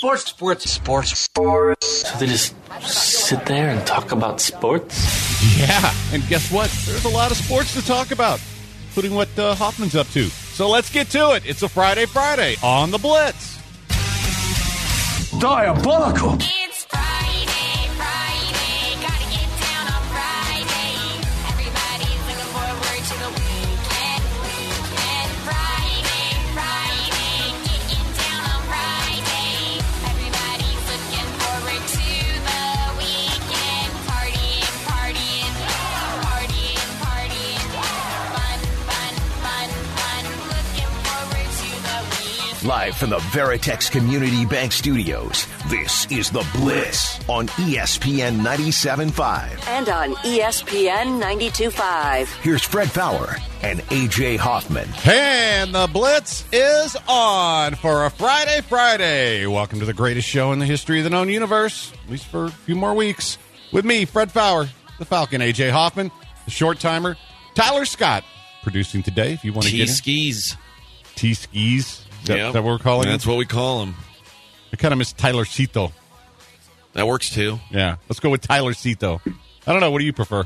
Sports. So they just sit there and talk about sports? Yeah, and guess what? There's a lot of sports to talk about, including what Hoffman's up to. So let's get to it. It's a Friday on The Blitz. Diabolical. It's Friday. Gotta get down on Friday. Everybody's looking forward to the weekend. Friday. Getting down on Friday. Everybody's looking forward to the weekend. Partying. Fun. Looking forward to the weekend. Live from the Veritex Community Bank Studios, this is The Blitz on ESPN 97.5. And on ESPN 92.5. Here's Fred Faour and A.J. Hoffman. And The Blitz is on for a Friday. Welcome to the greatest show in the history of the known universe, at least for a few more weeks. With me, Fred Faour, the Falcon, A.J. Hoffman, the short timer, Tyler Scott, producing today, if you want to get in. T-Skis. T-Skis. Is that what we're calling him? That's what we call him. I kind of miss Tyler Cito. That works, too. Yeah. Let's go with Tyler Cito. I don't know. What do you prefer?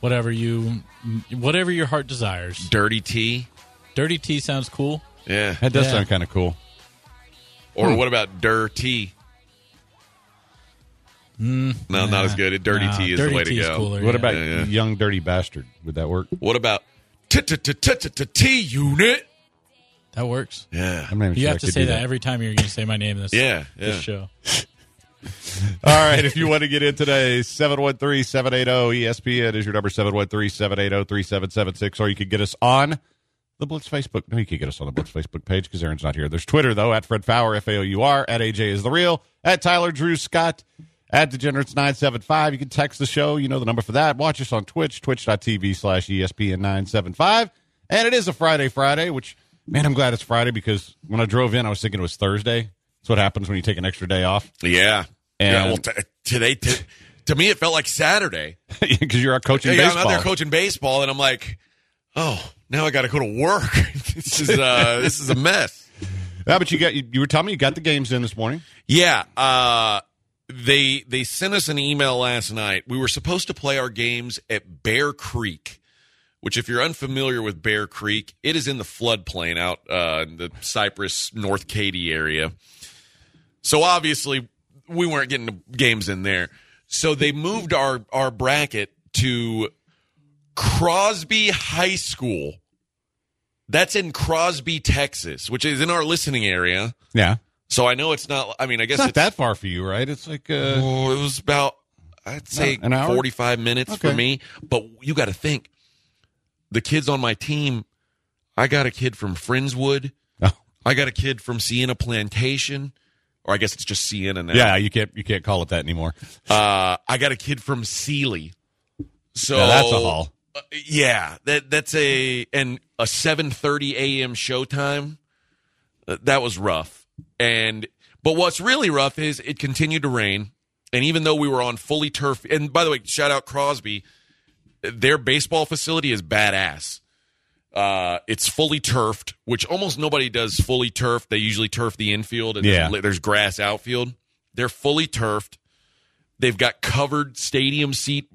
Whatever your heart desires. Dirty T. Dirty T sounds cool. Yeah. That does sound kind of cool. Or what about Dirty? No, not as good. Dirty T is the way to go. What about Young Dirty Bastard? Would that work? What about T-Unit? That works. Yeah. You have to say that every time you're going to say my name in this show. All right. If you want to get in today, 713-780-ESPN is your number, 713-780-3776. Or you could get us on the Blitz Facebook. No, you could get us on the Blitz Facebook page because Aaron's not here. There's Twitter, though, at Fred Faour, F-A-O-U-R, at AJ is the real, at Tyler Drew Scott, at Degenerates975. You can text the show. You know the number for that. Watch us on Twitch, twitch.tv/ESPN975. And it is a Friday, which... Man, I'm glad it's Friday because when I drove in, I was thinking it was Thursday. That's what happens when you take an extra day off. Yeah. And today, to me, it felt like Saturday. Because you're out coaching baseball. I'm out there coaching baseball, and I'm like, oh, now I got to go to work. This is a mess. Yeah, but you were telling me you got the games in this morning. Yeah. They sent us an email last night. We were supposed to play our games at Bear Creek, which, if you're unfamiliar with Bear Creek, it is in the floodplain out in the Cypress, North Katy area. So, obviously, we weren't getting the games in there. So, they moved our bracket to Crosby High School. That's in Crosby, Texas, which is in our listening area. Yeah. So, I know it's not – I mean, I guess it's not that far for you, right? It's like – it was about, I'd say, an hour? 45 minutes for me. But you got to think. The kids on my team, I got a kid from Friendswood. Oh. I got a kid from Sienna Plantation, or I guess it's just Sienna now. Yeah, you can't call it that anymore. I got a kid from Sealy. So yeah, that's a haul. Yeah, that's a 7:30 a.m. showtime. That was rough. But what's really rough is it continued to rain, and even though we were on fully turf, and by the way, shout out Crosby. Their baseball facility is badass. It's fully turfed, which almost nobody does fully turfed. They usually turf the infield, and there's grass outfield. They're fully turfed. They've got covered stadium seating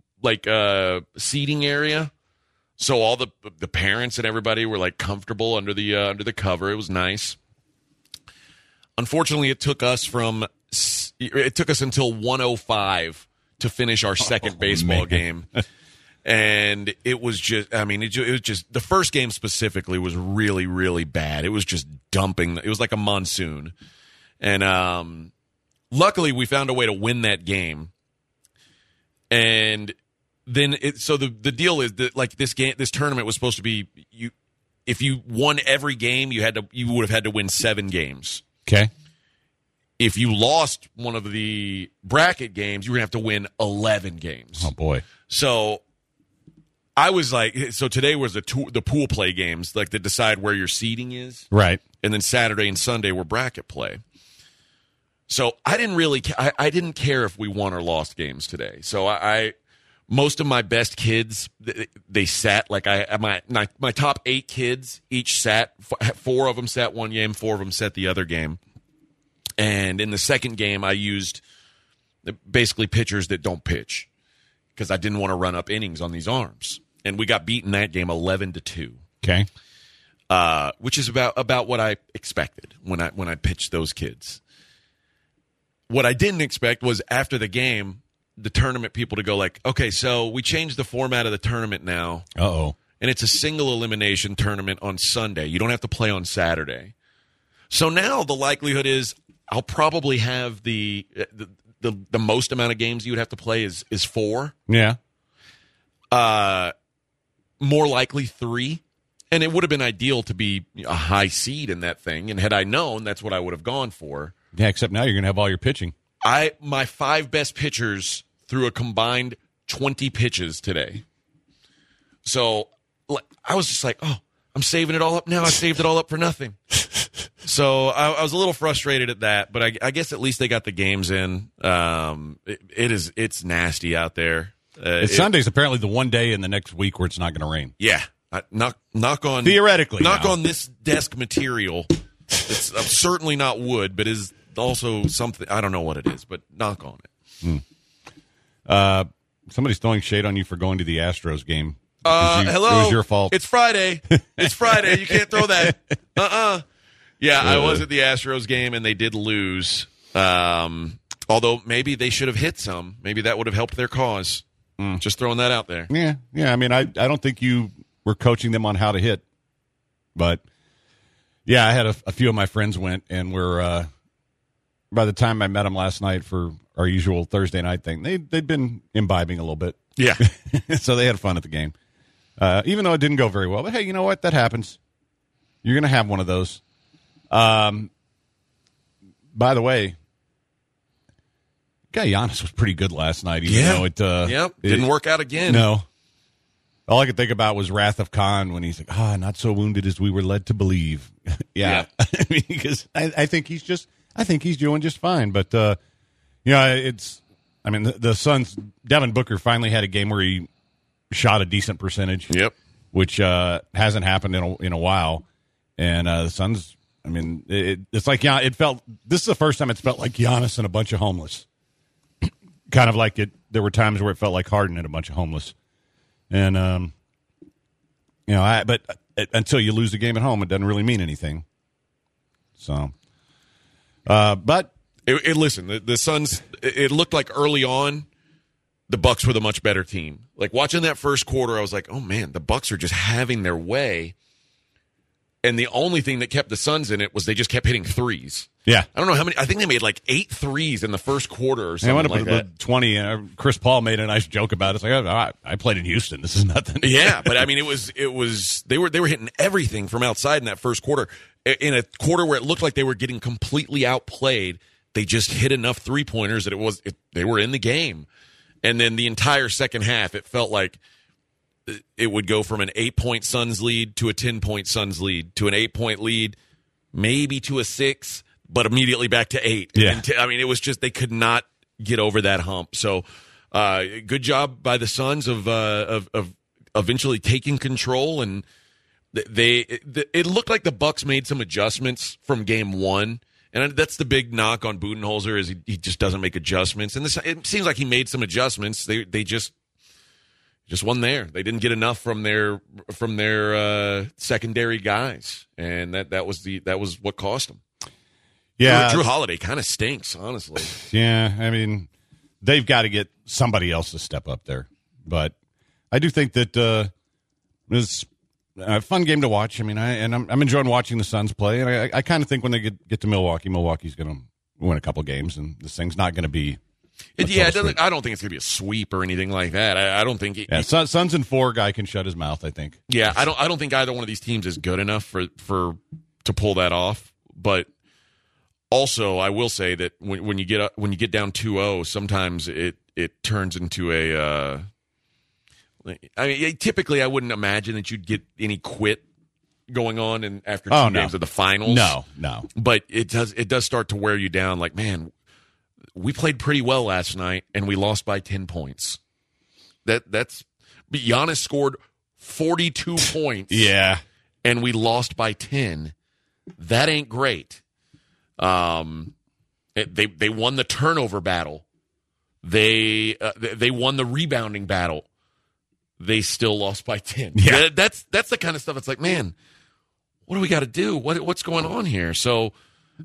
area, so all the parents and everybody were like comfortable under the cover. It was nice. Unfortunately, it took us until 1:05 to finish our second baseball game. And it was just, I mean, it was just, the first game specifically was really, really bad. It was just dumping. It was like a monsoon. And luckily we found a way to win that game. And then, the deal is that, like, this tournament was supposed to be, if you won every game, you would have had to win 7 games. Okay. If you lost one of the bracket games, you were going to have to win 11 games. Oh, boy. So... I was like, so today was the pool play games, like, that decide where your seating is. Right. And then Saturday and Sunday were bracket play. So I didn't really, I didn't care if we won or lost games today. So I most of my best kids, they sat, like, my top 8 kids each sat, 4 of them sat one game, 4 of them sat the other game. And in the second game, I used basically pitchers that don't pitch because I didn't want to run up innings on these arms. And we got beaten that game 11-2. Okay. Which is about what I expected when I pitched those kids. What I didn't expect was after the game, the tournament people to go like, okay, so we changed the format of the tournament now. Uh-oh. And it's a single elimination tournament on Sunday. You don't have to play on Saturday. So now the likelihood is I'll probably have the most amount of games you would have to play is four. Yeah. More likely three. And it would have been ideal to be a high seed in that thing. And had I known, that's what I would have gone for. Yeah, except now you're going to have all your pitching. My five best pitchers threw a combined 20 pitches today. So I was just like, oh, I'm saving it all up now. I saved it all up for nothing. So I was a little frustrated at that, but I guess at least they got the games in. It's nasty out there. Sunday's apparently the one day in the next week where it's not going to rain. Yeah. Knock on theoretically. Knock on this desk material. It's certainly not wood, but is also something. I don't know what it is, but knock on it. Hmm. Somebody's throwing shade on you for going to the Astros game. Hello, it was your fault. It's Friday. It's Friday. You can't throw that. Yeah, I was at the Astros game and they did lose. Although maybe they should have hit some. Maybe that would have helped their cause. Mm. Just throwing that out there. Yeah, yeah. I mean, I don't think you. We're coaching them on how to hit. But, yeah, I had a few of my friends went, and by the time I met them last night for our usual Thursday night thing, they'd been imbibing a little bit. Yeah. So they had fun at the game, even though it didn't go very well. But, hey, you know what? That happens. You're going to have one of those. By the way, guy Giannis was pretty good last night. Even though it didn't work out again. No. All I could think about was Wrath of Khan when he's like, not so wounded as we were led to believe. Yeah. I mean, because I think he's doing just fine. But, the Suns, Devin Booker finally had a game where he shot a decent percentage. Yep. Which hasn't happened in a while. And the Suns, I mean, it's like, yeah, it felt, this is the first time it's felt like Giannis and a bunch of homeless. Kind of like it, there were times where it felt like Harden and a bunch of homeless. And, until you lose the game at home, it doesn't really mean anything. So, but. Listen, the Suns, it looked like early on, the Bucks were the much better team. Like, watching that first quarter, I was like, oh, man, the Bucks are just having their way. And the only thing that kept the Suns in it was they just kept hitting threes. Yeah. I don't know how many. I think they made like 8 threes in the first quarter or something like that. They went up with 20, and Chris Paul made a nice joke about it. It's like, oh, I played in Houston. This is nothing. Yeah, but I mean, it was they were hitting everything from outside in that first quarter. In a quarter where it looked like they were getting completely outplayed, they just hit enough three-pointers that they were in the game. And then the entire second half, it felt like it would go from an 8-point Suns lead to a 10-point Suns lead to an 8-point lead, maybe to a 6, but immediately back to 8. Yeah. It was just they could not get over that hump. So good job by the Suns of eventually taking control. And it looked like the Bucks made some adjustments from game one. And that's the big knock on Budenholzer is he just doesn't make adjustments. And it seems like he made some adjustments. They just wasn't there. They didn't get enough from their secondary guys, and that was what cost them. Yeah, Drew Holiday kind of stinks, honestly. Yeah, I mean, they've got to get somebody else to step up there. But I do think that it was a fun game to watch. I mean, I'm enjoying watching the Suns play, and I kind of think when they get to Milwaukee, Milwaukee's going to win a couple games, and this thing's not going to be. I don't think it's going to be a sweep or anything like that. I don't think. Suns and 4 guy can shut his mouth. I think. Yeah, I don't think either one of these teams is good enough for to pull that off. But also, I will say that when you get down 2-0, sometimes it turns into a. Typically, I wouldn't imagine that you'd get any quit going on and after two games of the finals. No. But it does start to wear you down. Like, man. We played pretty well last night, and we lost by 10 points. Giannis scored 42 points. Yeah, and we lost by 10. That ain't great. They won the turnover battle. They won the rebounding battle. They still lost by 10. Yeah. That's the kind of stuff. It's like, man, what do we got to do? What's going on here? So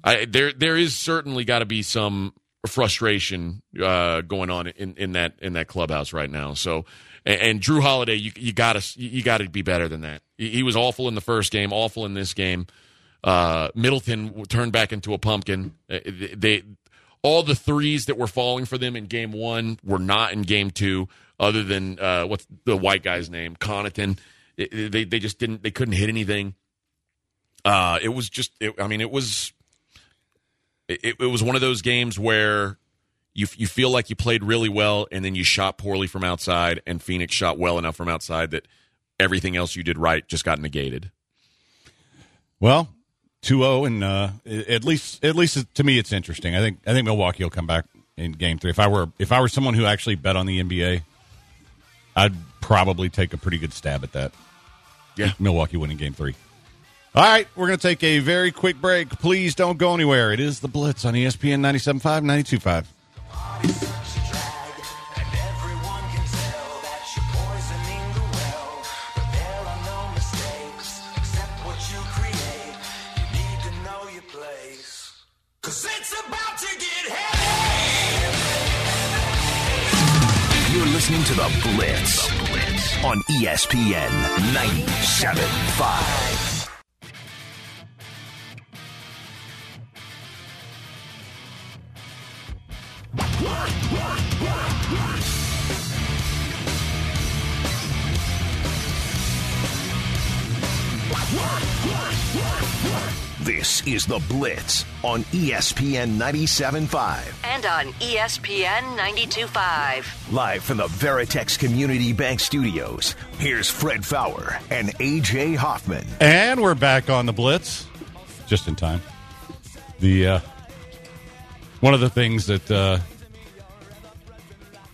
there is certainly got to be some frustration going on in that clubhouse right now. So and Drew Holiday, you got to be better than that. He was awful in the first game, awful in this game. Middleton turned back into a pumpkin. All the threes that were falling for them in game one were not in game two, other than what's the white guy's name, Connaughton. They just didn't. They couldn't hit anything. It was one of those games where you feel like you played really well, and then you shot poorly from outside, and Phoenix shot well enough from outside that everything else you did right just got negated. Well, 2-0, and at least to me, it's interesting. I think Milwaukee will come back in Game 3. If I were someone who actually bet on the NBA, I'd probably take a pretty good stab at that. Yeah, Milwaukee winning Game 3. All right, we're going to take a very quick break. Please don't go anywhere. It is The Blitz on ESPN 97.5, 92.5. You're listening to The Blitz on ESPN 97.5. This is The Blitz on ESPN 97.5. And on ESPN 92.5. Live from the Veritex Community Bank Studios, here's Fred Faour and A.J. Hoffman. And we're back on The Blitz. Just in time. One of the things that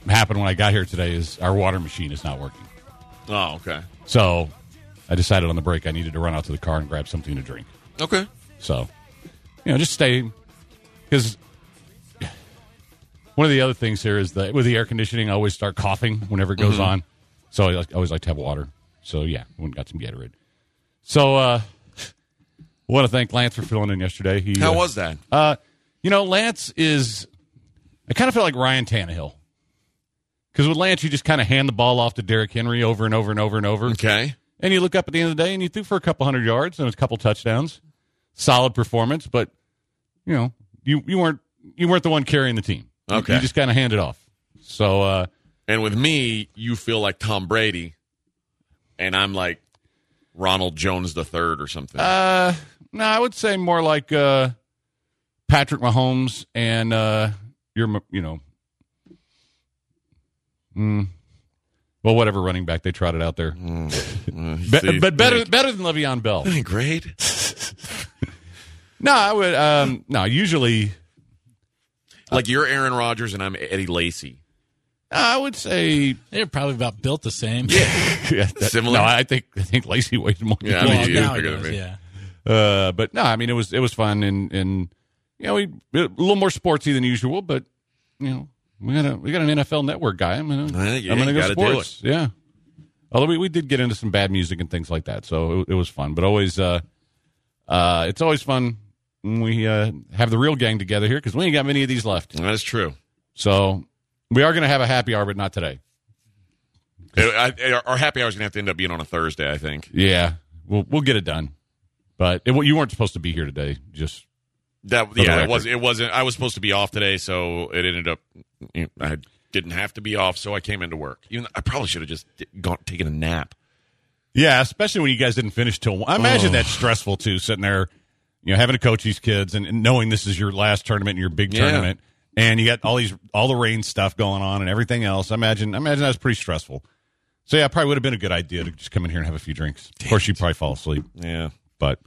happened when I got here today is our water machine is not working. Oh, okay. So I decided on the break I needed to run out to the car and grab something to drink. Okay. So, just stay. Because one of the other things here is that with the air conditioning, I always start coughing whenever it goes on. So I always like to have water. So, yeah, we got some Gatorade. So I want to thank Lance for filling in yesterday. How was that? Lance is – I kind of feel like Ryan Tannehill. Because with Lance, you just kind of hand the ball off to Derrick Henry over and over and over and over. Okay. And you look up at the end of the day, and you threw for a couple hundred yards and a couple touchdowns. Solid performance, but, you weren't the one carrying the team. Okay. You just kind of hand it off. So, and with me, you feel like Tom Brady, and I'm like Ronald Jones III or something. No, I would say more like – Patrick Mahomes and whatever running back they trotted out there, but better than Le'Veon Bell. Great. No, I would. No, usually like you're Aaron Rodgers and I'm Eddie Lacy. I would say they're probably about built the same. Yeah, similar. No, I think Lacy weighs more. Yeah, but no, I mean it was fun and. A little more sportsy than usual, but we got an NFL Network guy. I'm gonna go sports. Yeah, although we did get into some bad music and things like that, so it was fun. But always, it's always fun when we have the real gang together here because we ain't got many of these left. That is true. So we are gonna have a happy hour, but not today. Our happy hour is gonna have to end up being on a Thursday, I think. Yeah, we'll get it done. But you weren't supposed to be here today, just. It wasn't. I was supposed to be off today, so it ended up. I didn't have to be off, so I came into work. I probably should have just taken a nap. Yeah, especially when you guys didn't finish till. I imagine that's stressful too, sitting there, having to coach these kids and knowing this is your last tournament and your big tournament, and you got all the rain stuff going on and everything else. I imagine that was pretty stressful. So yeah, probably would have been a good idea to just come in here and have a few drinks. Of course, you'd probably fall asleep. Yeah, but.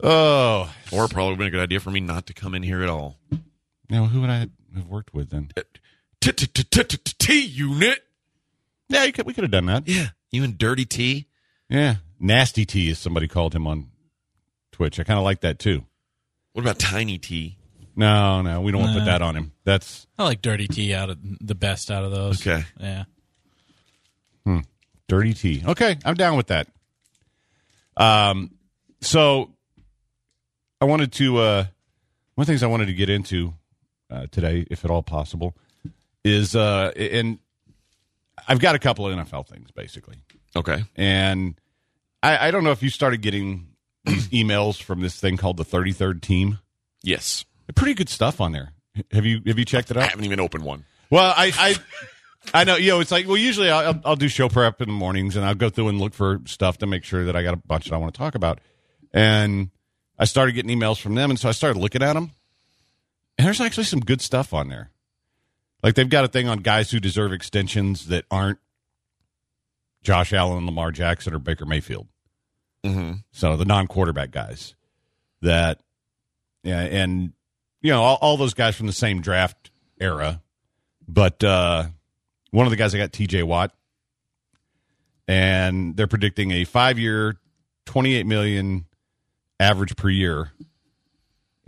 Oh, or probably been a good idea for me not to come in here at all. Now, who would I have worked with then? T-Unit. Yeah, we could have done that. Yeah, you and Dirty T. Yeah, Nasty T, as somebody called him on Twitch. I kind of like that too. What about Tiny T? No, we don't want to put that on him. I like Dirty Tea out of those. Okay. Yeah. Dirty Tea. Okay, I'm down with that. So I wanted to one of the things I wanted to get into today, if at all possible, is and I've got a couple of NFL things basically. Okay. And I don't know if you started getting these emails from this thing called the 33rd team. Yes. Pretty good stuff on there. Have you checked it out? I haven't even opened one. Well, I know. You know, it's like, well, usually I'll do show prep in the mornings, and I'll go through and look for stuff to make sure that I got a bunch that I want to talk about. And I started getting emails from them, and so I started looking at them. And there's actually some good stuff on there. Like, they've got a thing on guys who deserve extensions that aren't Josh Allen, Lamar Jackson, or Baker Mayfield. Mm-hmm. So the non-quarterback guys that, yeah, and you know, all those guys from the same draft era. But one of the guys I got, TJ Watt, and they're predicting a 5-year, $28 million average per year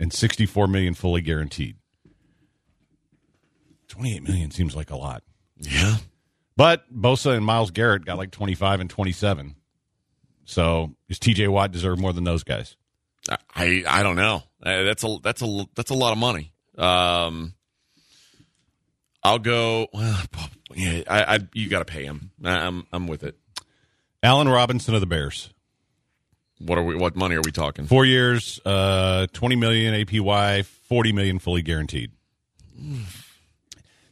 and $64 million fully guaranteed. $28 million seems like a lot. Yeah. But Bosa and Myles Garrett got like 25 and 27. So does TJ Watt deserve more than those guys? I don't know. That's a lot of money. I'll go. Well, yeah, you got to pay him. I'm with it. Allen Robinson of the Bears. What money are we talking? 4 years, $20 million APY, $40 million fully guaranteed.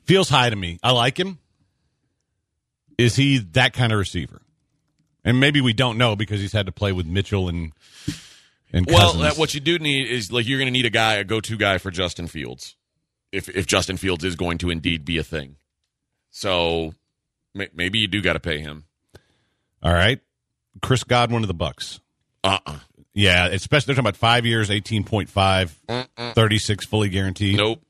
Feels high to me. I like him. Is he that kind of receiver? And maybe we don't know because he's had to play with Mitchell and Cousins. Well, what you do need is, like, you're going to need a go-to guy for Justin Fields, if Justin Fields is going to indeed be a thing. So maybe you do got to pay him. All right. Chris Godwin of the Bucks. Yeah, especially they're talking about 5 years, 18.5, 36 fully guaranteed. Nope.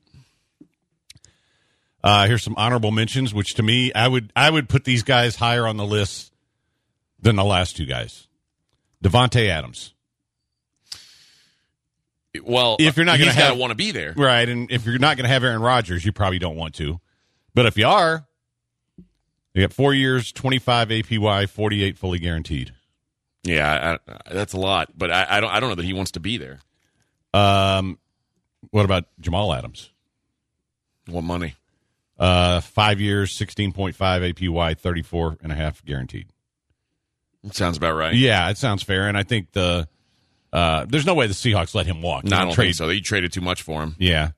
Here's some honorable mentions, which to me, I would put these guys higher on the list than the last two guys. Devontae Adams. Well, if you're not going to want to be there, right? And if you're not going to have Aaron Rodgers, you probably don't want to. But if you are, you got 4 years, 25 APY, 48 fully guaranteed. Yeah, that's a lot. But I don't know that he wants to be there. What about Jamal Adams? What money? 5 years, 16.5 APY, 34.5 guaranteed. That sounds about right. Yeah, it sounds fair, and I think there's no way the Seahawks let him walk. No, I don't think so. They traded too much for him. Yeah,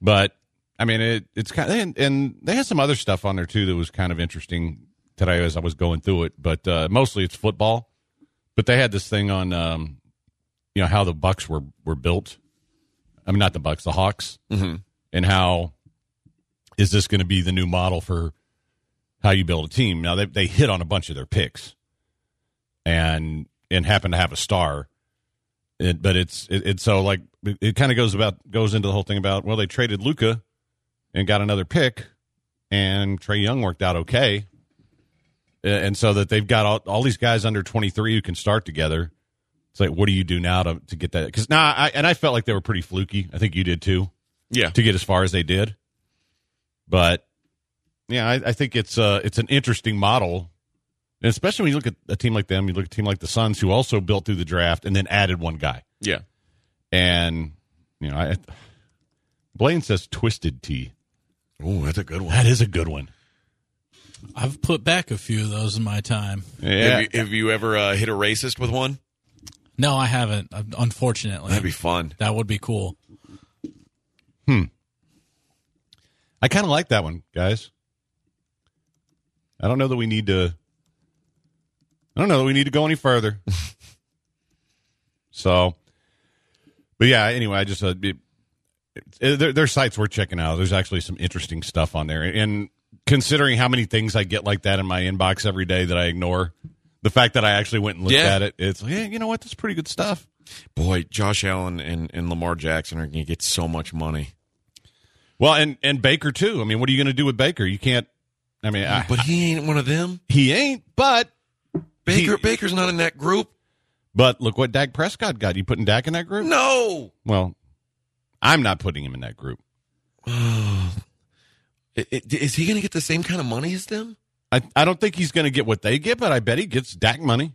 but I mean, it's kind of, and they had some other stuff on there too that was kind of interesting today as I was going through it. But mostly it's football. But they had this thing on, you know, how the Bucks were built. I mean, not the Bucks, the Hawks, mm-hmm. And how is this going to be the new model for how you build a team? Now they hit on a bunch of their picks, and happen to have a star. It goes into the whole thing about, well, they traded Luka and got another pick, and Trae Young worked out okay, and so that they've got all these guys under 23 who can start together. It's like, what do you do now to get that? Because I felt like they were pretty fluky. I think you did too. Yeah, to get as far as they did, but yeah, I think it's an interesting model. And especially when you look at a team like them, you look at a team like the Suns, who also built through the draft and then added one guy. Yeah. And, you know, Blaine says Twisted Tea. Oh, that's a good one. That is a good one. I've put back a few of those in my time. Yeah. Have you ever hit a racist with one? No, I haven't, unfortunately. That'd be fun. That would be cool. I kind of like that one, guys. I don't know that we need to go any further. So, but yeah, anyway, I just, there's sites we're checking out. There's actually some interesting stuff on there. And considering how many things I get like that in my inbox every day that I ignore, the fact that I actually went and looked at it, it's like, yeah, you know what? That's pretty good stuff. Boy, Josh Allen and Lamar Jackson are going to get so much money. Well, and Baker too. I mean, what are you going to do with Baker? You can't, I mean. But he ain't one of them. He ain't, but. Baker's not in that group. But look what Dak Prescott got. You putting Dak in that group? No. Well, I'm not putting him in that group. Is he going to get the same kind of money as them? I don't think he's going to get what they get, but I bet he gets Dak money.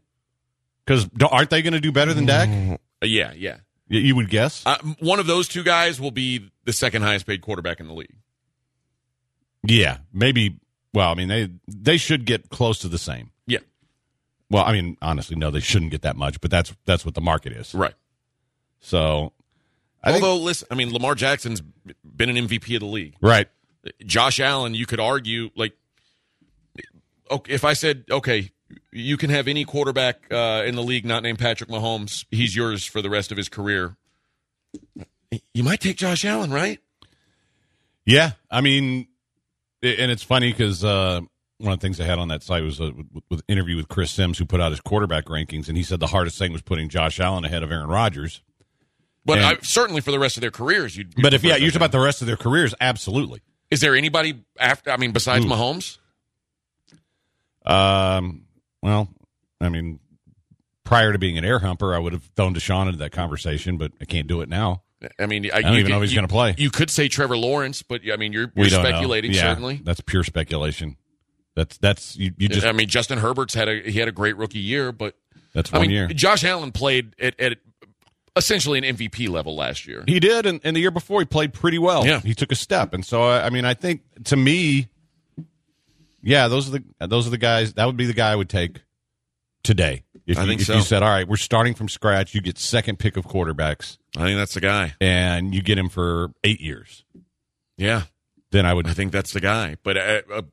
Because aren't they going to do better than Dak? Yeah. You would guess? One of those two guys will be the second highest paid quarterback in the league. Yeah, maybe. Well, I mean, they should get close to the same. Yeah. Well, I mean, honestly, no, they shouldn't get that much, but that's what the market is. Right. So, Although, listen, Lamar Jackson's been an MVP of the league. Right. Josh Allen, you could argue, like, if I said, okay, you can have any quarterback in the league not named Patrick Mahomes, he's yours for the rest of his career. You might take Josh Allen, right? Yeah, I mean, and it's funny because one of the things I had on that site was an interview with Chris Sims, who put out his quarterback rankings, and he said the hardest thing was putting Josh Allen ahead of Aaron Rodgers. But certainly for the rest of their careers. But if you're talking about the rest of their careers, absolutely. Is there anybody after? I mean, besides Mahomes? Well, I mean, prior to being an air humper, I would have thrown Deshaun into that conversation, but I can't do it now. I mean, I don't even know if he's going to play. You could say Trevor Lawrence, but I mean, you're speculating. Yeah, certainly, that's pure speculation. That's you just. I mean, Justin Herbert's had a great rookie year, but that's one year. Josh Allen played at essentially an MVP level last year. He did, and the year before he played pretty well. Yeah, he took a step, and so I mean, I think to me. Yeah, those are the guys. That would be the guy I would take today. If you said, all right, we're starting from scratch, you get second pick of quarterbacks. I think that's the guy. And you get him for 8 years. Yeah. Then I would. I think that's the guy. But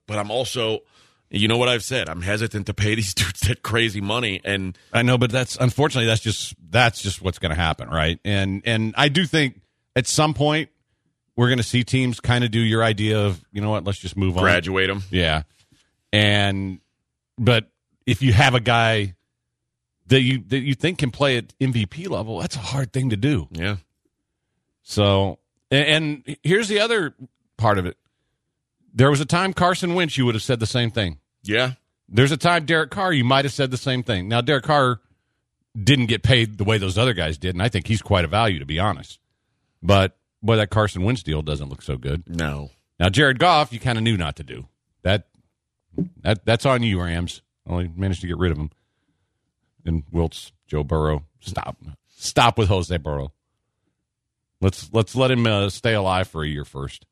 I'm also, you know what I've said, I'm hesitant to pay these dudes that crazy money. And I know, but that's just what's going to happen, right? And I do think at some point we're going to see teams kind of do your idea of, you know what, let's just move on. Graduate them. Yeah. But if you have a guy that you think can play at MVP level, that's a hard thing to do. Yeah. So, and here's the other part of it. There was a time Carson Wentz, you would have said the same thing. Yeah. There's a time Derek Carr, you might have said the same thing. Now, Derek Carr didn't get paid the way those other guys did, and I think he's quite a value, to be honest. But, boy, that Carson Wentz deal doesn't look so good. No. Now, Jared Goff, you kind of knew not to do. That's on you, Rams. Only managed to get rid of him. And Wiltz, Joe Burrow, stop with Jose Burrow. Let's let him stay alive for a year first.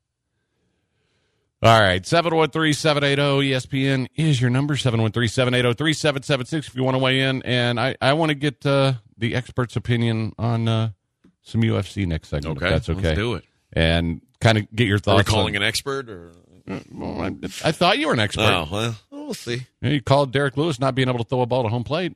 All right, 713-780-ESPN is your number, 713-780-3776 if you want to weigh in. And I want to get the expert's opinion on some UFC next segment. Okay, if that's okay. Let's do it. And kind of get your thoughts. Are we calling an expert? Or I thought you were an expert. Oh, well, we'll see. You called Derek Lewis not being able to throw a ball to home plate.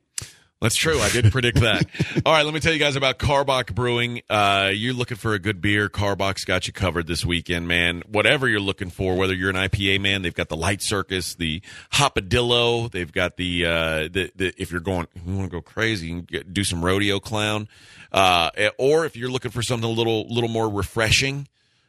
That's true. I did predict that. All right, let me tell you guys about Carbach Brewing. You're looking for a good beer. Carbach's got you covered this weekend, man. Whatever you're looking for, whether you're an IPA man, they've got the Light Circus, the Hopadillo. They've got the if you're going, you want to go crazy, you can do some rodeo clown. Or if you're looking for something a little more refreshing,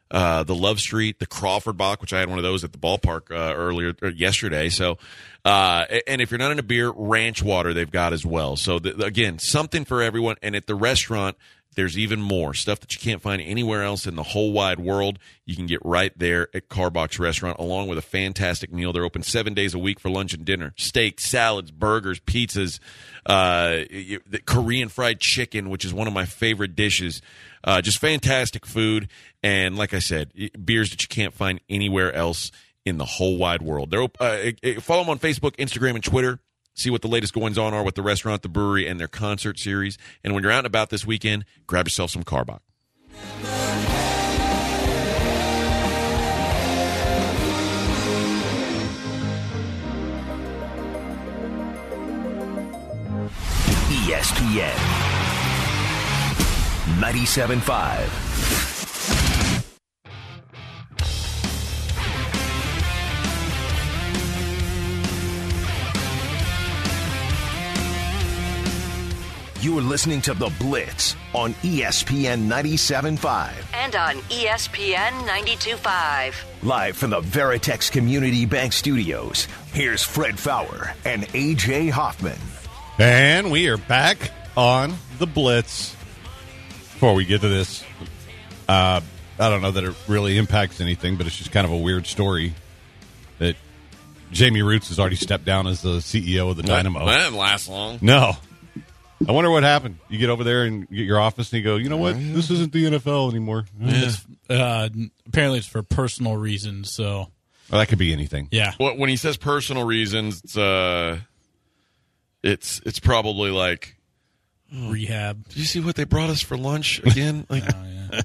the Love Street, the Crawford Bock, which I had one of those at the ballpark yesterday. So, and if you're not into beer, ranch water they've got as well. So, again, something for everyone. And at the restaurant, there's even more stuff that you can't find anywhere else in the whole wide world. You can get right there at Carbach Restaurant, along with a fantastic meal. They're open 7 days a week for lunch and dinner. Steak, salads, burgers, pizzas, the Korean fried chicken, which is one of my favorite dishes. Just fantastic food, and like I said, beers that you can't find anywhere else in the whole wide world. They're, follow them on Facebook, Instagram, and Twitter. See what the latest goings-on are with the restaurant, the brewery, and their concert series. And when you're out and about this weekend, grab yourself some Carbach. ESPN. 97.5. You are listening to The Blitz on ESPN 97.5. And on ESPN 92.5. Live from the Veritex Community Bank Studios, here's Fred Faour and A.J. Hoffman. And we are back on The Blitz. Before we get to this, I don't know that it really impacts anything, but it's just kind of a weird story that Jamie Roots has already stepped down as the CEO of the Dynamo. That didn't last long. No. I wonder what happened. You get over there and get your office and you go, you know what? This isn't the NFL anymore. Yeah. It's, apparently it's for personal reasons, so. Well, that could be anything. Yeah. Well, when he says personal reasons, it's probably like rehab. Did you see what they brought us for lunch again? Like, oh, yeah.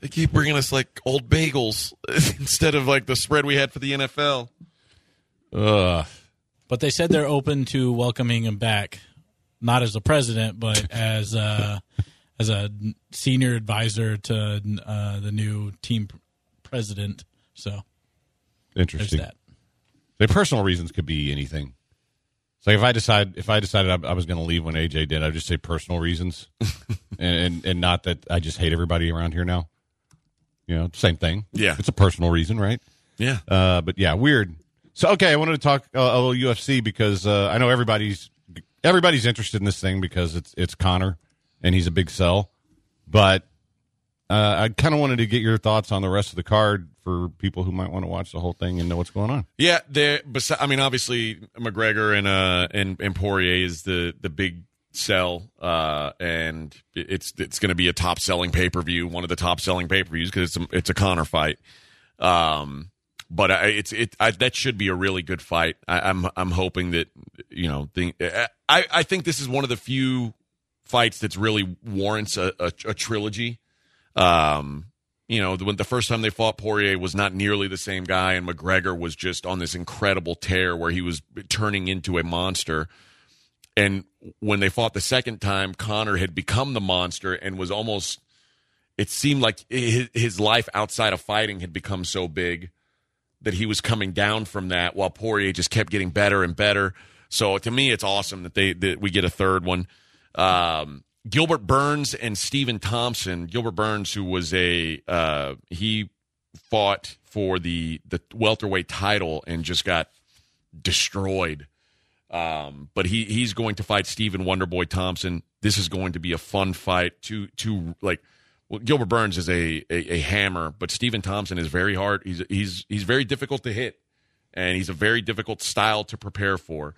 They keep bringing us like old bagels instead of like the spread we had for the NFL. Ugh. But they said they're open to welcoming him back, not as the president, but as a senior advisor to the new team president. So interesting. There's that. Their personal reasons could be anything. So like if I decided I was going to leave when AJ did, I'd just say personal reasons, and not that I just hate everybody around here now. You know, same thing. Yeah, it's a personal reason, right? Yeah. But yeah, weird. So okay, I wanted to talk a little UFC because I know everybody's interested in this thing because it's Connor and he's a big sell. But I kind of wanted to get your thoughts on the rest of the card for people who might want to watch the whole thing and know what's going on. Yeah, I mean, obviously McGregor and Poirier is the big sell, and it's going to be a top selling pay per view, one of the top selling pay per views because it's a Conor fight. But that should be a really good fight. I'm hoping that I think this is one of the few fights that's really warrants a trilogy. When the first time they fought, Poirier was not nearly the same guy, and McGregor was just on this incredible tear where he was turning into a monster. And when they fought the second time, Connor had become the monster and was almost, it seemed like his life outside of fighting had become so big that he was coming down from that, while Poirier just kept getting better and better. So to me, it's awesome that we get a third one. Gilbert Burns and Steven Thompson. Gilbert Burns, who was he fought for the welterweight title and just got destroyed. But he's going to fight Steven Wonderboy Thompson. This is going to be a fun fight. Gilbert Burns is a hammer, but Steven Thompson is very hard. He's very difficult to hit, and he's a very difficult style to prepare for.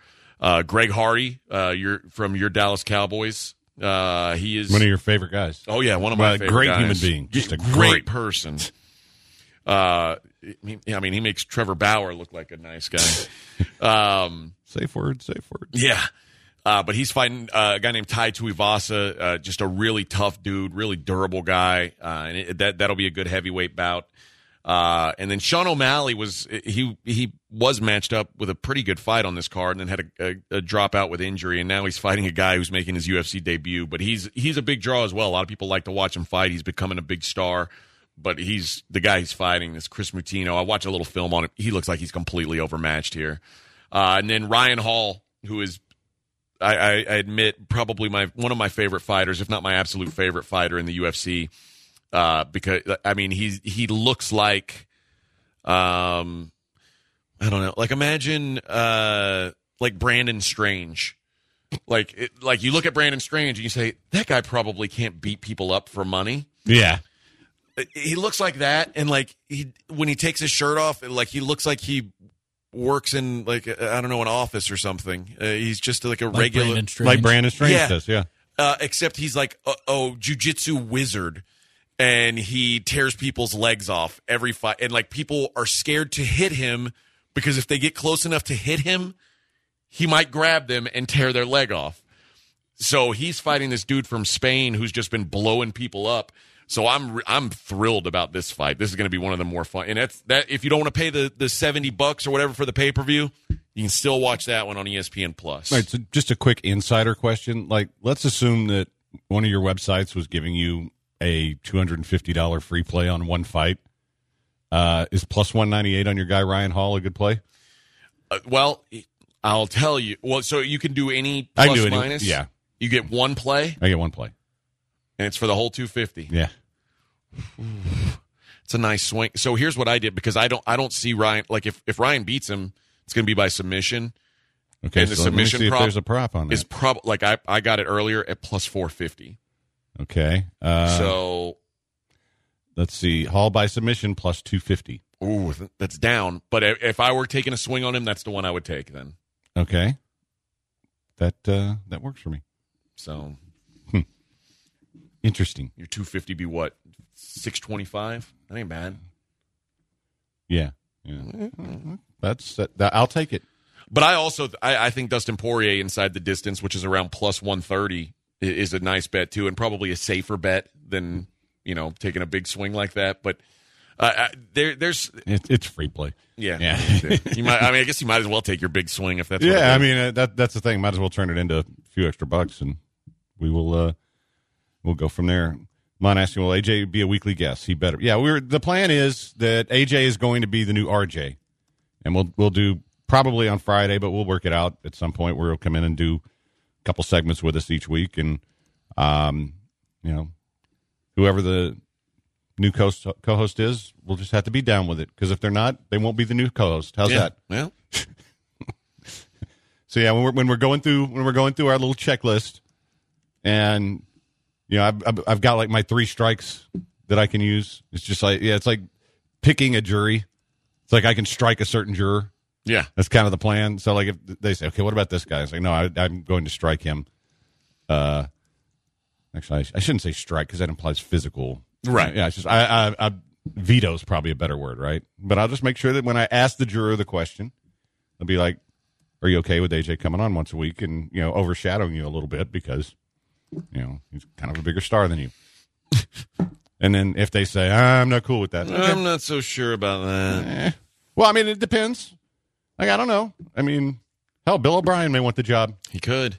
Greg Hardy, from your Dallas Cowboys. He is one of your favorite guys. Oh yeah, one of my favorite great guys. Human being, just a great person. He makes Trevor Bauer look like a nice guy. Safe word. Yeah, but he's fighting a guy named Tai Tuivasa, just a really tough dude, really durable guy, and that'll be a good heavyweight bout. And then Sean O'Malley was matched up with a pretty good fight on this card, and then had a dropout with injury, and now he's fighting a guy who's making his UFC debut. But he's a big draw as well. A lot of people like to watch him fight. He's becoming a big star, but the guy he's fighting is Chris Moutinho. I watch a little film on it. He looks like he's completely overmatched here. And then Ryan Hall, who is, I admit, probably one of my favorite fighters, if not my absolute favorite fighter in the UFC. Because he looks like, I don't know, like imagine like Brandon Strange, like you look at Brandon Strange and you say that guy probably can't beat people up for money. Yeah, he looks like that, and like when he takes his shirt off, like he looks like he works in like an office or something. He's just like a regular Brandon Strange does, yeah. Except he's like jiu-jitsu wizard. And he tears people's legs off every fight. And, like, people are scared to hit him because if they get close enough to hit him, he might grab them and tear their leg off. So he's fighting this dude from Spain who's just been blowing people up. So I'm thrilled about this fight. This is going to be one of the more fun. And if you don't want to pay the $70 or whatever for the pay-per-view, you can still watch that one on ESPN+. All right, so just a quick insider question. Like, let's assume that one of your websites was giving you a $250 free play on one fight. Is plus 198 on your guy Ryan Hall a good play? Well, I'll tell you. Well, so you can do any minus. Yeah, you get one play. I get one play, and it's for the whole 250. Yeah, it's a nice swing. So here's what I did because I don't see Ryan. Like if Ryan beats him, it's going to be by submission. Okay, and so the submission let me see if there's a prop on that. Is probably like I got it earlier at plus 450. Okay. So Let's see. Hall by submission plus 250. Ooh, that's down. But if I were taking a swing on him, that's the one I would take then. Okay. That works for me. So. Interesting. Your 250 be what? 625? That ain't bad. Yeah. I'll take it. But I also I think Dustin Poirier inside the distance, which is around plus 130, is a nice bet too, and probably a safer bet than taking a big swing like that. But it's free play. Yeah. I guess you might as well take your big swing if that's. Yeah, that's the thing. Might as well turn it into a few extra bucks, and we will we'll go from there. Mon asking, will AJ be a weekly guest? He better. Yeah, the plan is that AJ is going to be the new RJ, and we'll do. Probably on Friday, but we'll work it out at some point where he'll come in and do a couple segments with us each week. And, whoever the new co-host is, we'll just have to be down with it. Because if they're not, they won't be the new co-host. How's that? Well, so yeah, when we're going through our little checklist, and I've got like my 3 strikes that I can use. It's just like it's like picking a jury. It's like I can strike a certain juror. Yeah, that's kind of the plan. So, like, if they say, "Okay, what about this guy?" It's like, "No, I'm going to strike him." Actually, I shouldn't say strike because that implies physical, right? Yeah, it's just I veto is probably a better word, right? But I'll just make sure that when I ask the juror the question, they'll be like, "Are you okay with AJ coming on once a week and overshadowing you a little bit because he's kind of a bigger star than you?" And then if they say, "I'm not cool with that," okay. I'm not so sure about that. Well, it depends. Like, I don't know. Hell, Bill O'Brien may want the job. He could.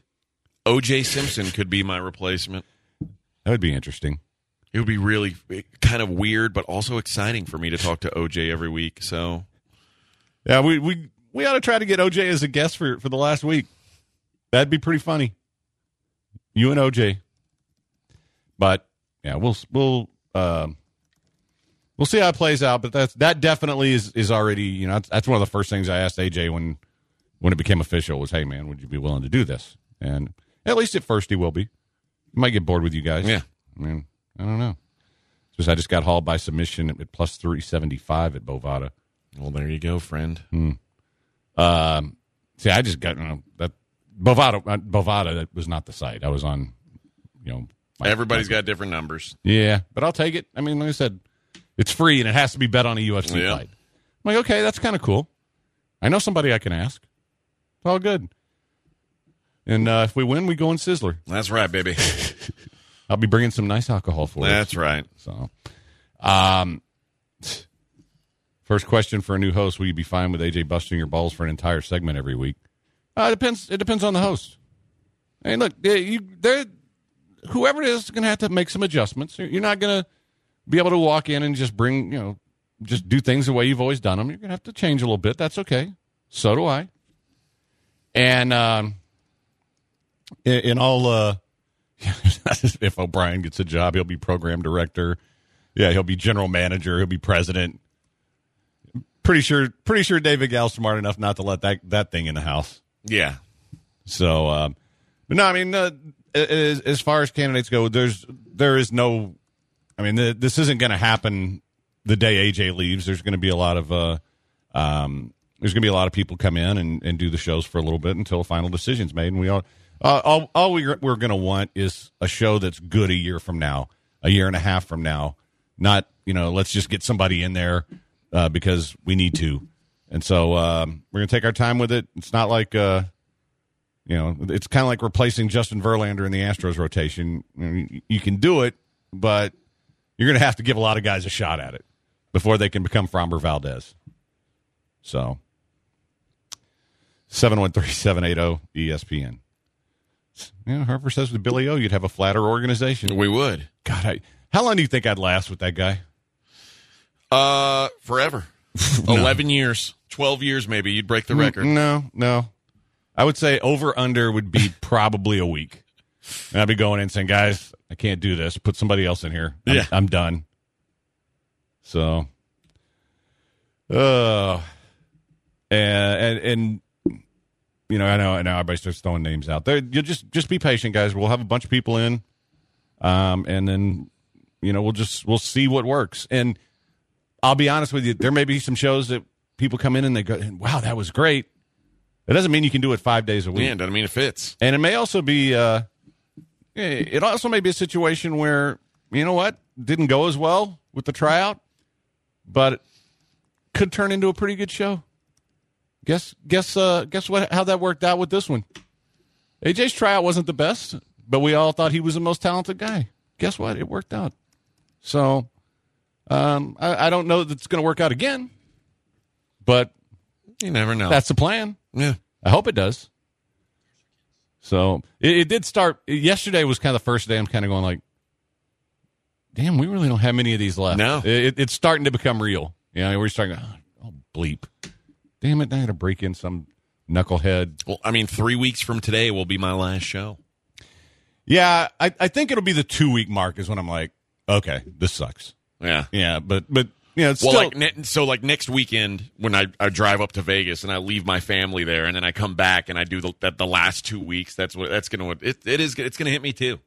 O.J. Simpson could be my replacement. That would be interesting. It would be really kind of weird, but also exciting for me to talk to O.J. every week. So, yeah, we ought to try to get O.J. as a guest for the last week. That'd be pretty funny. You and O.J. But yeah, we'll see how it plays out, but that definitely is already, that's one of the first things I asked AJ when it became official was, hey, man, would you be willing to do this? And at least at first he will be. He might get bored with you guys. Yeah. I don't know. I just got hauled by submission at plus 375 at Bovada. Well, there you go, friend. I just got that Bovada, that was not the site. I was on, everybody's got different numbers. Yeah, but I'll take it. Like I said, it's free, and it has to be bet on a UFC fight. I'm like, okay, that's kind of cool. I know somebody I can ask. It's all good. And if we win, we go in Sizzler. That's right, baby. I'll be bringing some nice alcohol for you. That's right. So, first question for a new host, will you be fine with AJ busting your balls for an entire segment every week? It depends on the host. Look, whoever it is going to have to make some adjustments. You're not going to be able to walk in and just bring, just do things the way you've always done them. You're going to have to change a little bit. That's okay. So do I. And if O'Brien gets a job, he'll be program director. Yeah, he'll be general manager. He'll be president. Pretty sure David Gal's smart enough not to let that thing in the house. Yeah. So, but no, as far as candidates go, there is no... this isn't going to happen the day AJ leaves. There's going to be a lot of people come in and do the shows for a little bit until a final decision's made. And we all we're going to want is a show that's good a year from now, a year and a half from now. Not let's just get somebody in there because we need to. And so we're going to take our time with it. It's not like it's kind of like replacing Justin Verlander in the Astros rotation. You can do it, but you're going to have to give a lot of guys a shot at it before they can become Framber Valdez. So, 713-780-ESPN. Harper says with Billy O, you'd have a flatter organization. We would. God, how long do you think I'd last with that guy? Forever. No. 11 years. 12 years, maybe. You'd break the record. No. I would say over-under would be probably a week. And I'd be going in saying, guys, I can't do this. Put somebody else in here. I'm done. So, I know everybody starts throwing names out there. You just be patient, guys. We'll have a bunch of people in, and then You know, we'll see what works. And I'll be honest with you, there may be some shows that people come in and they go, wow, that was great. It doesn't mean you can do it 5 days a week. Yeah, it doesn't mean it fits. And it may also be, it also may be a situation where, you know what, didn't go as well with the tryout, but it could turn into a pretty good show. Guess what? How that worked out with this one. AJ's tryout wasn't the best, but we all thought he was the most talented guy. Guess what? It worked out. So I don't know that it's going to work out again, but you never know. That's the plan. Yeah, I hope it does. So it did start. Yesterday was kind of the first day I'm kind of going like, damn, we really don't have many of these left. No, it's starting to become real. You know, we're starting to, oh, bleep. Damn it, I had to break in some knucklehead. Well, I mean, 3 weeks from today will be my last show. Yeah, I think it'll be the 2 week mark is when I'm like, okay, this sucks. Yeah. Yeah, but yeah, it's like next weekend when I drive up to Vegas and I leave my family there and then I come back and I do the last 2 weeks, it's going to hit me too.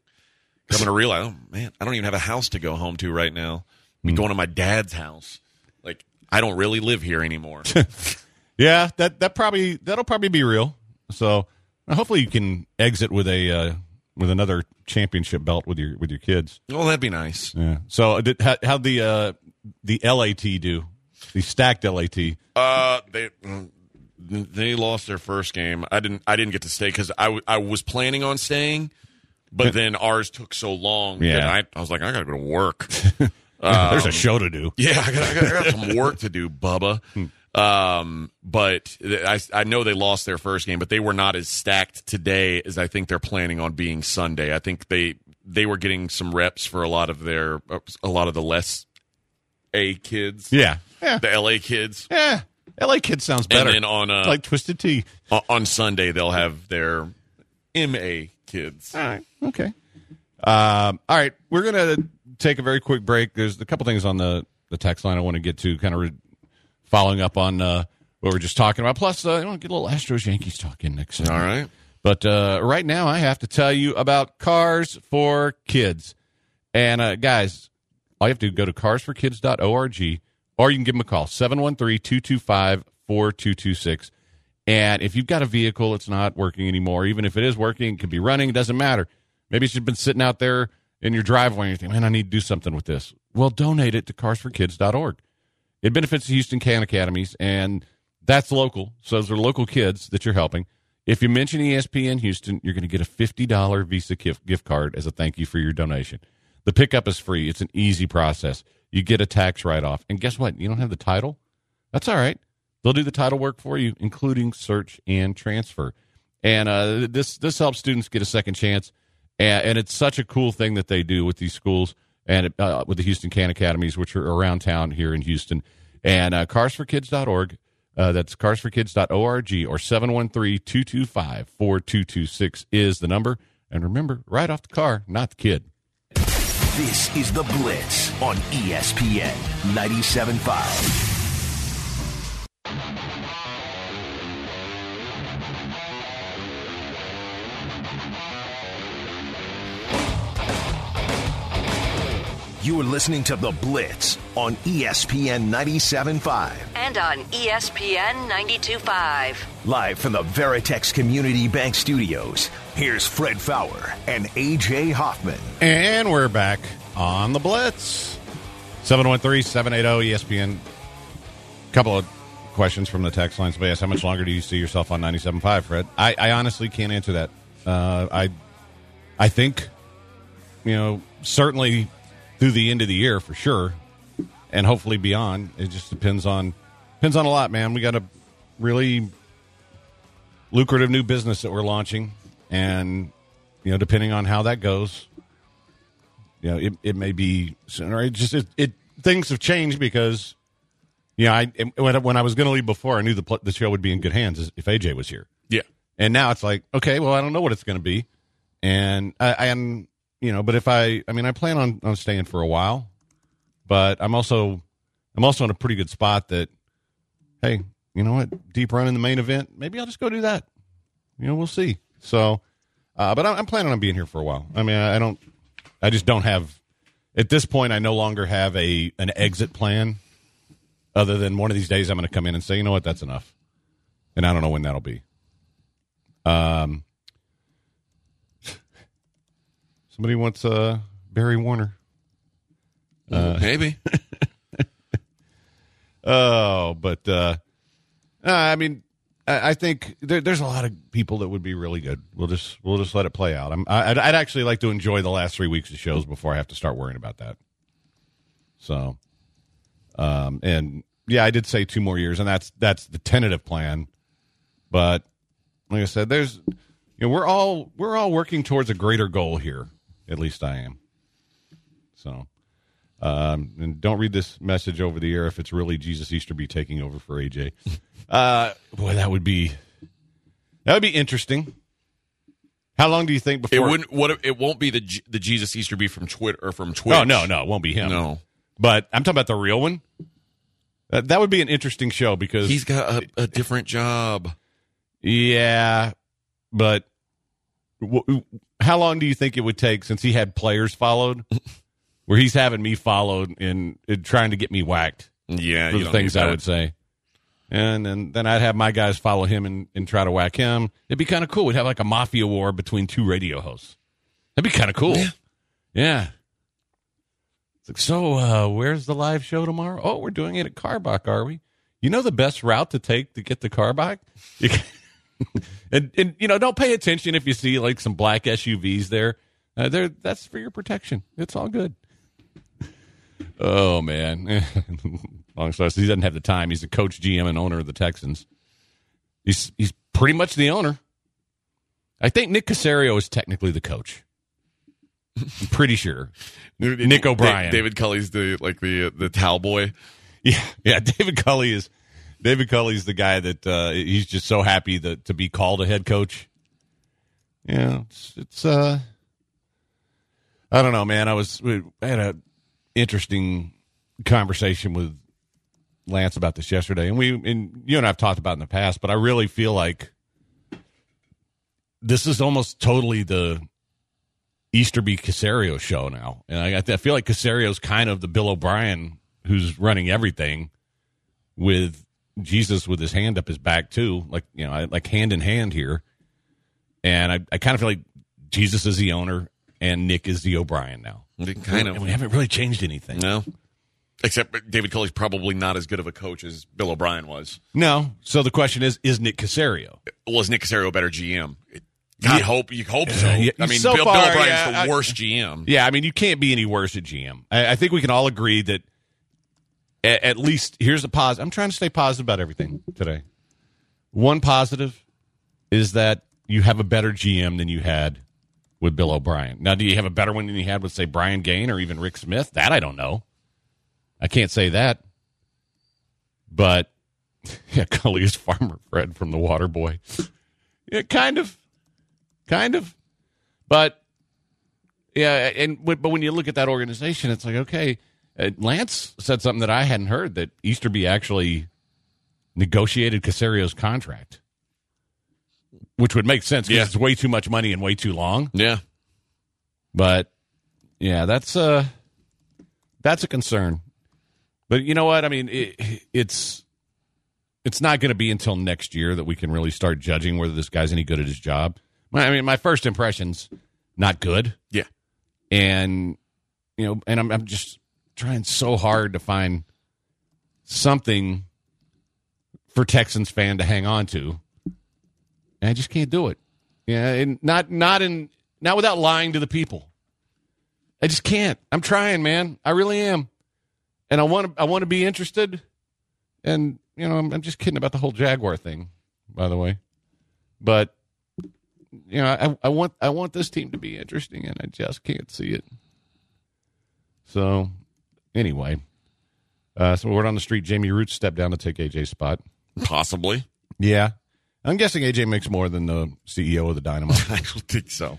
I'm going to realize, oh man, I don't even have a house to go home to right now. I'm going to my dad's house. Like, I don't really live here anymore. Yeah, that'll probably be real. So, hopefully you can exit with a with another championship belt with your kids. Well, that'd be nice. Yeah. So, how'd the LAT do? The stacked LAT. They lost their first game. I didn't get to stay because I was planning on staying, but then ours took so long. Yeah. That I was like, I gotta go to work. There's a show to do. Yeah, I got some work to do, Bubba. But I know they lost their first game, but they were not as stacked today as I think they're planning on being Sunday. I think they were getting some reps for a lot of the less A kids. Yeah. The LA kids. Yeah. LA kids sounds better. And then on like Twisted Tea. On Sunday they'll have their MA kids. All right. Okay. All right. We're gonna take a very quick break. There's a couple things on the text line I want to get to, kind of following up on what we were just talking about. Plus, I want to get a little Astros-Yankees talk in next time. All right. But right now, I have to tell you about Cars for Kids. And, guys, all you have to do is go to carsforkids.org, or you can give them a call, 713-225-4226. And if you've got a vehicle that's not working anymore, even if it is working, it could be running, it doesn't matter. Maybe it's just been sitting out there in your driveway and you think, man, I need to do something with this. Well, donate it to carsforkids.org. It benefits the Houston Can Academies, and that's local. So those are local kids that you're helping. If you mention ESPN Houston, you're going to get a $50 Visa gift card as a thank you for your donation. The pickup is free. It's an easy process. You get a tax write-off. And guess what? You don't have the title? That's all right. They'll do the title work for you, including search and transfer. And this helps students get a second chance. And it's such a cool thing that they do with these schools. And with the Houston Can Academies, which are around town here in Houston. And carsforkids.org, that's carsforkids.org, or 713-225-4226 is the number. And remember, right off the car, not the kid. This is The Blitz on ESPN 97.5. You are listening to The Blitz on ESPN 97.5. And on ESPN 92.5. Live from the Veritex Community Bank Studios, here's Fred Faour and A.J. Hoffman. And we're back on The Blitz. 713-780-ESPN. A couple of questions from the text line. Somebody asked, how much longer do you see yourself on 97.5, Fred? I honestly can't answer that. I think, you know, certainly through the end of the year for sure, and hopefully beyond. It just depends on a lot, man. We got a really lucrative new business that we're launching, and you know, depending on how that goes, you know, it may be sooner. It things have changed because, you know, when I was going to leave before, I knew the show would be in good hands if AJ was here. Yeah, and now it's like, okay, well, I don't know what it's going to be, and I am. You know, but if I plan on staying for a while, but I'm also in a pretty good spot that, hey, you know what, deep run in the main event, maybe I'll just go do that. You know, we'll see. So, but I'm planning on being here for a while. I mean, I just don't have At this point, I no longer have an exit plan other than one of these days I'm going to come in and say, you know what, that's enough. And I don't know when that'll be. Somebody wants Barry Warner. Maybe. Oh, but I mean, I think there's a lot of people that would be really good. We'll just let it play out. I'd actually like to enjoy the last 3 weeks of shows before I have to start worrying about that. So, and yeah, I did say 2 more years, and that's the tentative plan. But like I said, we're all working towards a greater goal here. At least I am. So. And don't read this message over the air if it's really Jesus Easterby taking over for AJ. Boy, that would be interesting. How long do you think before it won't be the Jesus Easterby from Twitter or from Twitch? No, it won't be him. No, but I'm talking about the real one. That would be an interesting show because he's got a different job. Yeah, but how long do you think it would take since he had players followed? Where he's having me followed and trying to get me whacked. Yeah, for the things I would say. And then I'd have my guys follow him and try to whack him. It'd be kind of cool. We'd have like a mafia war between 2 radio hosts. That'd be kind of cool. Yeah. It's like, so where's the live show tomorrow? Oh, we're doing it at Carbach, are we? You know the best route to take to get to Carbach? And, you know, don't pay attention if you see like some black SUVs there. That's for your protection. It's all good. Oh, man. Long story. He doesn't have the time. He's the coach, GM, and owner of the Texans. He's pretty much the owner. I think Nick Caserio is technically the coach. I'm pretty sure. Nick O'Brien. David Culley's the towel boy. Yeah. David Culley's the guy that he's just so happy to be called a head coach. Yeah, it's I don't know, man. I had a interesting conversation with Lance about this yesterday, and you and I have talked about it in the past, but I really feel like this is almost totally the Easterby Caserio show now, and I feel like Caserio's kind of the Bill O'Brien who's running everything with Jesus with his hand up his back too, like you know, like hand in hand here, and I kind of feel like Jesus is the owner and Nick is the O'Brien now. Kind of. And we haven't really changed anything. No. Except David Culley's probably not as good of a coach as Bill O'Brien was. No. So the question is Nick Caserio? Well, is Nick Caserio a better GM? You hope so. I mean, so Bill O'Brien's the worst GM. Yeah, I mean, you can't be any worse at GM. I think we can all agree that at least here's a positive. I'm trying to stay positive about everything today. One positive is that you have a better GM than you had with Bill O'Brien. Now, do you have a better one than you had with, say, Brian Gain or even Rick Smith? That I don't know. I can't say that. But, yeah, Cully is Farmer Fred from The Waterboy. Yeah, kind of. Kind of. But, yeah, but when you look at that organization, it's like, okay, Lance said something that I hadn't heard, that Easterby actually negotiated Caserio's contract. Which would make sense because it's way too much money and way too long. Yeah. But, yeah, that's a concern. But you know what? I mean, it's not going to be until next year that we can really start judging whether this guy's any good at his job. My first impression's not good. Yeah. And, you know, and I'm just trying so hard to find something for Texans fan to hang on to. And I just can't do it. Yeah, and not without lying to the people. I just can't. I'm trying, man. I really am. And I want to be interested. And you know, I'm just kidding about the whole Jaguar thing, by the way. But you know, I want this team to be interesting, and I just can't see it. So anyway, so word on the street: Jamie Root stepped down to take AJ's spot, possibly. Yeah. I'm guessing AJ makes more than the CEO of the Dynamo. I don't think so.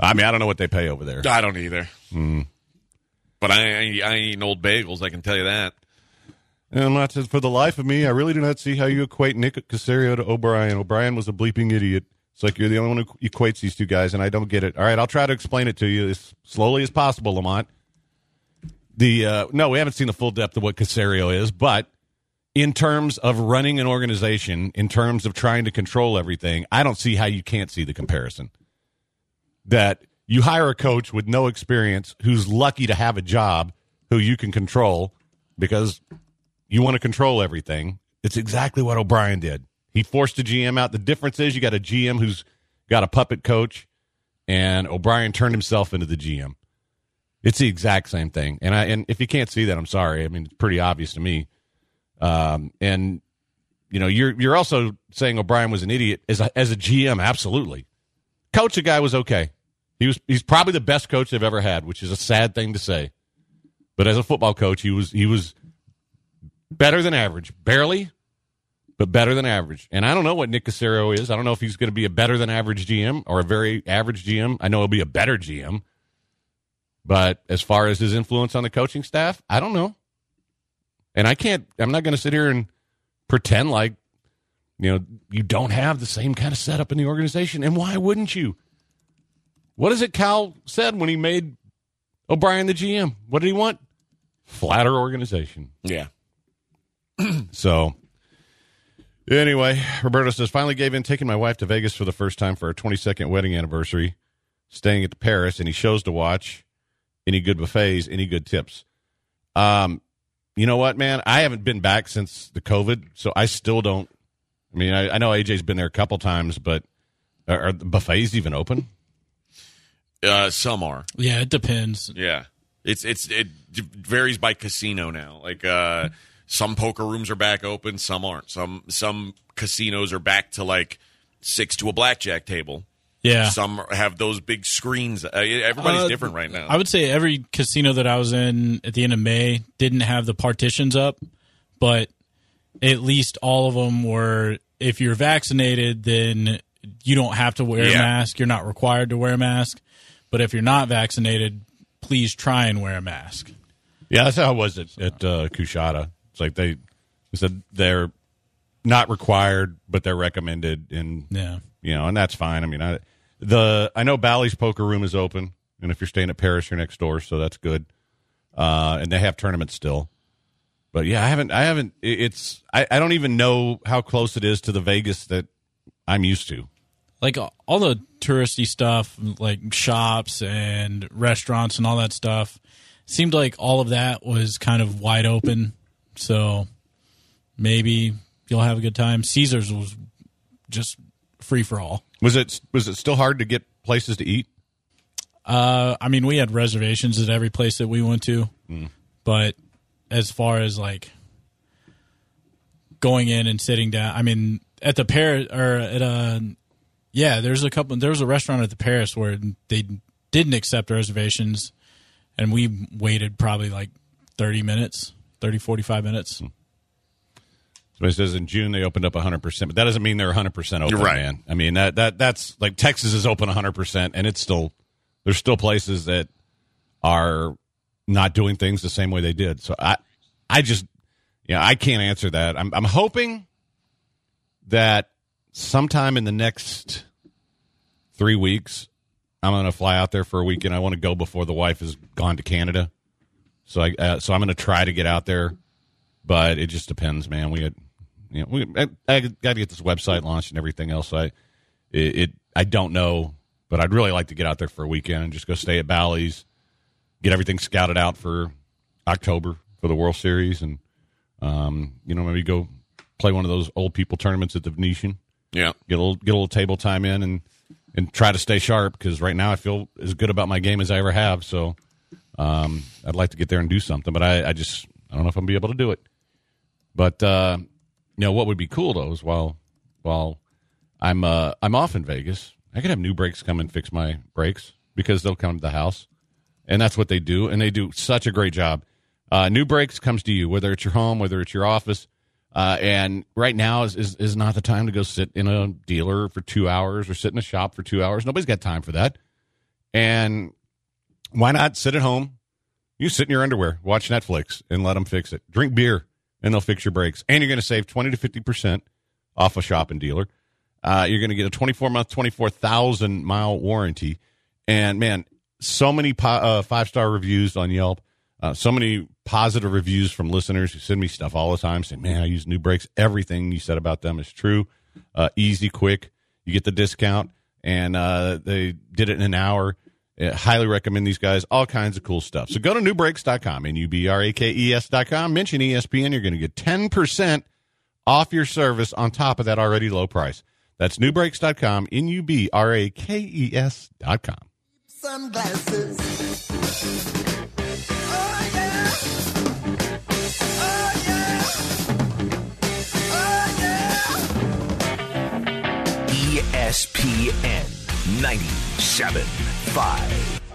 I mean, I don't know what they pay over there. I don't either. Mm. But I ain't eating old bagels, I can tell you that. And Lance says, for the life of me, I really do not see how you equate Nick Caserio to O'Brien. O'Brien was a bleeping idiot. It's like you're the only one who equates these two guys, and I don't get it. All right, I'll try to explain it to you as slowly as possible, Lamont. No, we haven't seen the full depth of what Caserio is, but in terms of running an organization, in terms of trying to control everything, I don't see how you can't see the comparison. That you hire a coach with no experience who's lucky to have a job who you can control because you want to control everything. It's exactly what O'Brien did. He forced the GM out. The difference is you got a GM who's got a puppet coach, and O'Brien turned himself into the GM. It's the exact same thing. And if you can't see that, I'm sorry. I mean, it's pretty obvious to me. And you know, you're also saying O'Brien was an idiot as a GM. Absolutely. Coach, the guy was okay. He's probably the best coach they've ever had, which is a sad thing to say. But as a football coach, he was better than average, barely, but better than average. And I don't know what Nick Caserio is. I don't know if he's going to be a better than average GM or a very average GM. I know he'll be a better GM. But as far as his influence on the coaching staff, I don't know. And I'm not going to sit here and pretend like, you know, you don't have the same kind of setup in the organization. And why wouldn't you? What is it Cal said when he made O'Brien the GM? What did he want? Flatter organization. Yeah. So, anyway, Roberto says, finally gave in, taking my wife to Vegas for the first time for our 22nd wedding anniversary, staying at the Paris, any shows to watch, any good buffets, any good tips. You know what, man? I haven't been back since the COVID, so I still don't. I mean, I know AJ's been there a couple times, but are the buffets even open? Some are. Yeah, it depends. Yeah, it varies by casino now. Like some poker rooms are back open, some aren't. Some casinos are back to like 6 to a blackjack table. Yeah, some have those big screens. Everybody's different right now. I would say every casino that I was in at the end of May didn't have the partitions up, but at least all of them were. If you're vaccinated, then you don't have to wear a mask. You're not required to wear a mask. But if you're not vaccinated, please try and wear a mask. Yeah, that's how it was at Kushada. It's like they said they're not required, but they're recommended. And yeah, you know, and that's fine. I mean, I know Bally's poker room is open, and if you're staying at Paris, you're next door, so that's good. And they have tournaments still. But yeah, I haven't. It's I don't even know how close it is to the Vegas that I'm used to. Like all the touristy stuff, like shops and restaurants and all that stuff, seemed like all of that was kind of wide open. So maybe you'll have a good time. Caesars was just free for all. Was it still hard to get places to eat? I mean, we had reservations at every place that we went to, but as far as like going in and sitting down, I mean, at the Paris or at a. Yeah, there's a restaurant at the Paris where they didn't accept reservations, and we waited probably like 45 minutes. Somebody says in June they opened up 100%, but that doesn't mean they're 100% open. You're right, man. I mean, that's like Texas is open 100%, and there's still places that are not doing things the same way they did. So I just, I can't answer that. I'm hoping that sometime in the next 3 weeks, I'm going to fly out there for a weekend. I want to go before the wife has gone to Canada. So so I'm going to try to get out there, but it just depends, man. I got to get this website launched and everything else. I don't know, but I'd really like to get out there for a weekend and just go stay at Bally's, get everything scouted out for October for the World Series, and maybe go play one of those old people tournaments at the Venetian. Yeah, get a little table time in and try to stay sharp because right now I feel as good about my game as I ever have. So I'd like to get there and do something, but I don't know if I'm going to be able to do it. But what would be cool though is while I'm off in Vegas, I could have New Brakes come and fix my brakes because they'll come to the house, and that's what they do, and they do such a great job. New Brakes comes to you whether it's your home, whether it's your office. And right now is not the time to go sit in a dealer for 2 hours or sit in a shop for 2 hours. Nobody's got time for that. And why not sit at home? You sit in your underwear, watch Netflix, and let them fix it. Drink beer, and they'll fix your brakes. And you're going to save 20 to 50% off a shop and dealer. You're going to get a 24-month, 24,000-mile warranty. And, man, so many five-star reviews on Yelp. So many positive reviews from listeners who send me stuff all the time saying, man, I use new brakes. Everything you said about them is true. Easy, quick. You get the discount. And they did it in an hour. I highly recommend these guys. All kinds of cool stuff. So go to newbrakes.com, nubrakes.com. Mention ESPN. You're going to get 10% off your service on top of that already low price. That's newbrakes.com, nubrakes.com. Sunglasses. Oh, yeah. Oh, yeah. Oh, yeah. ESPN 97.5.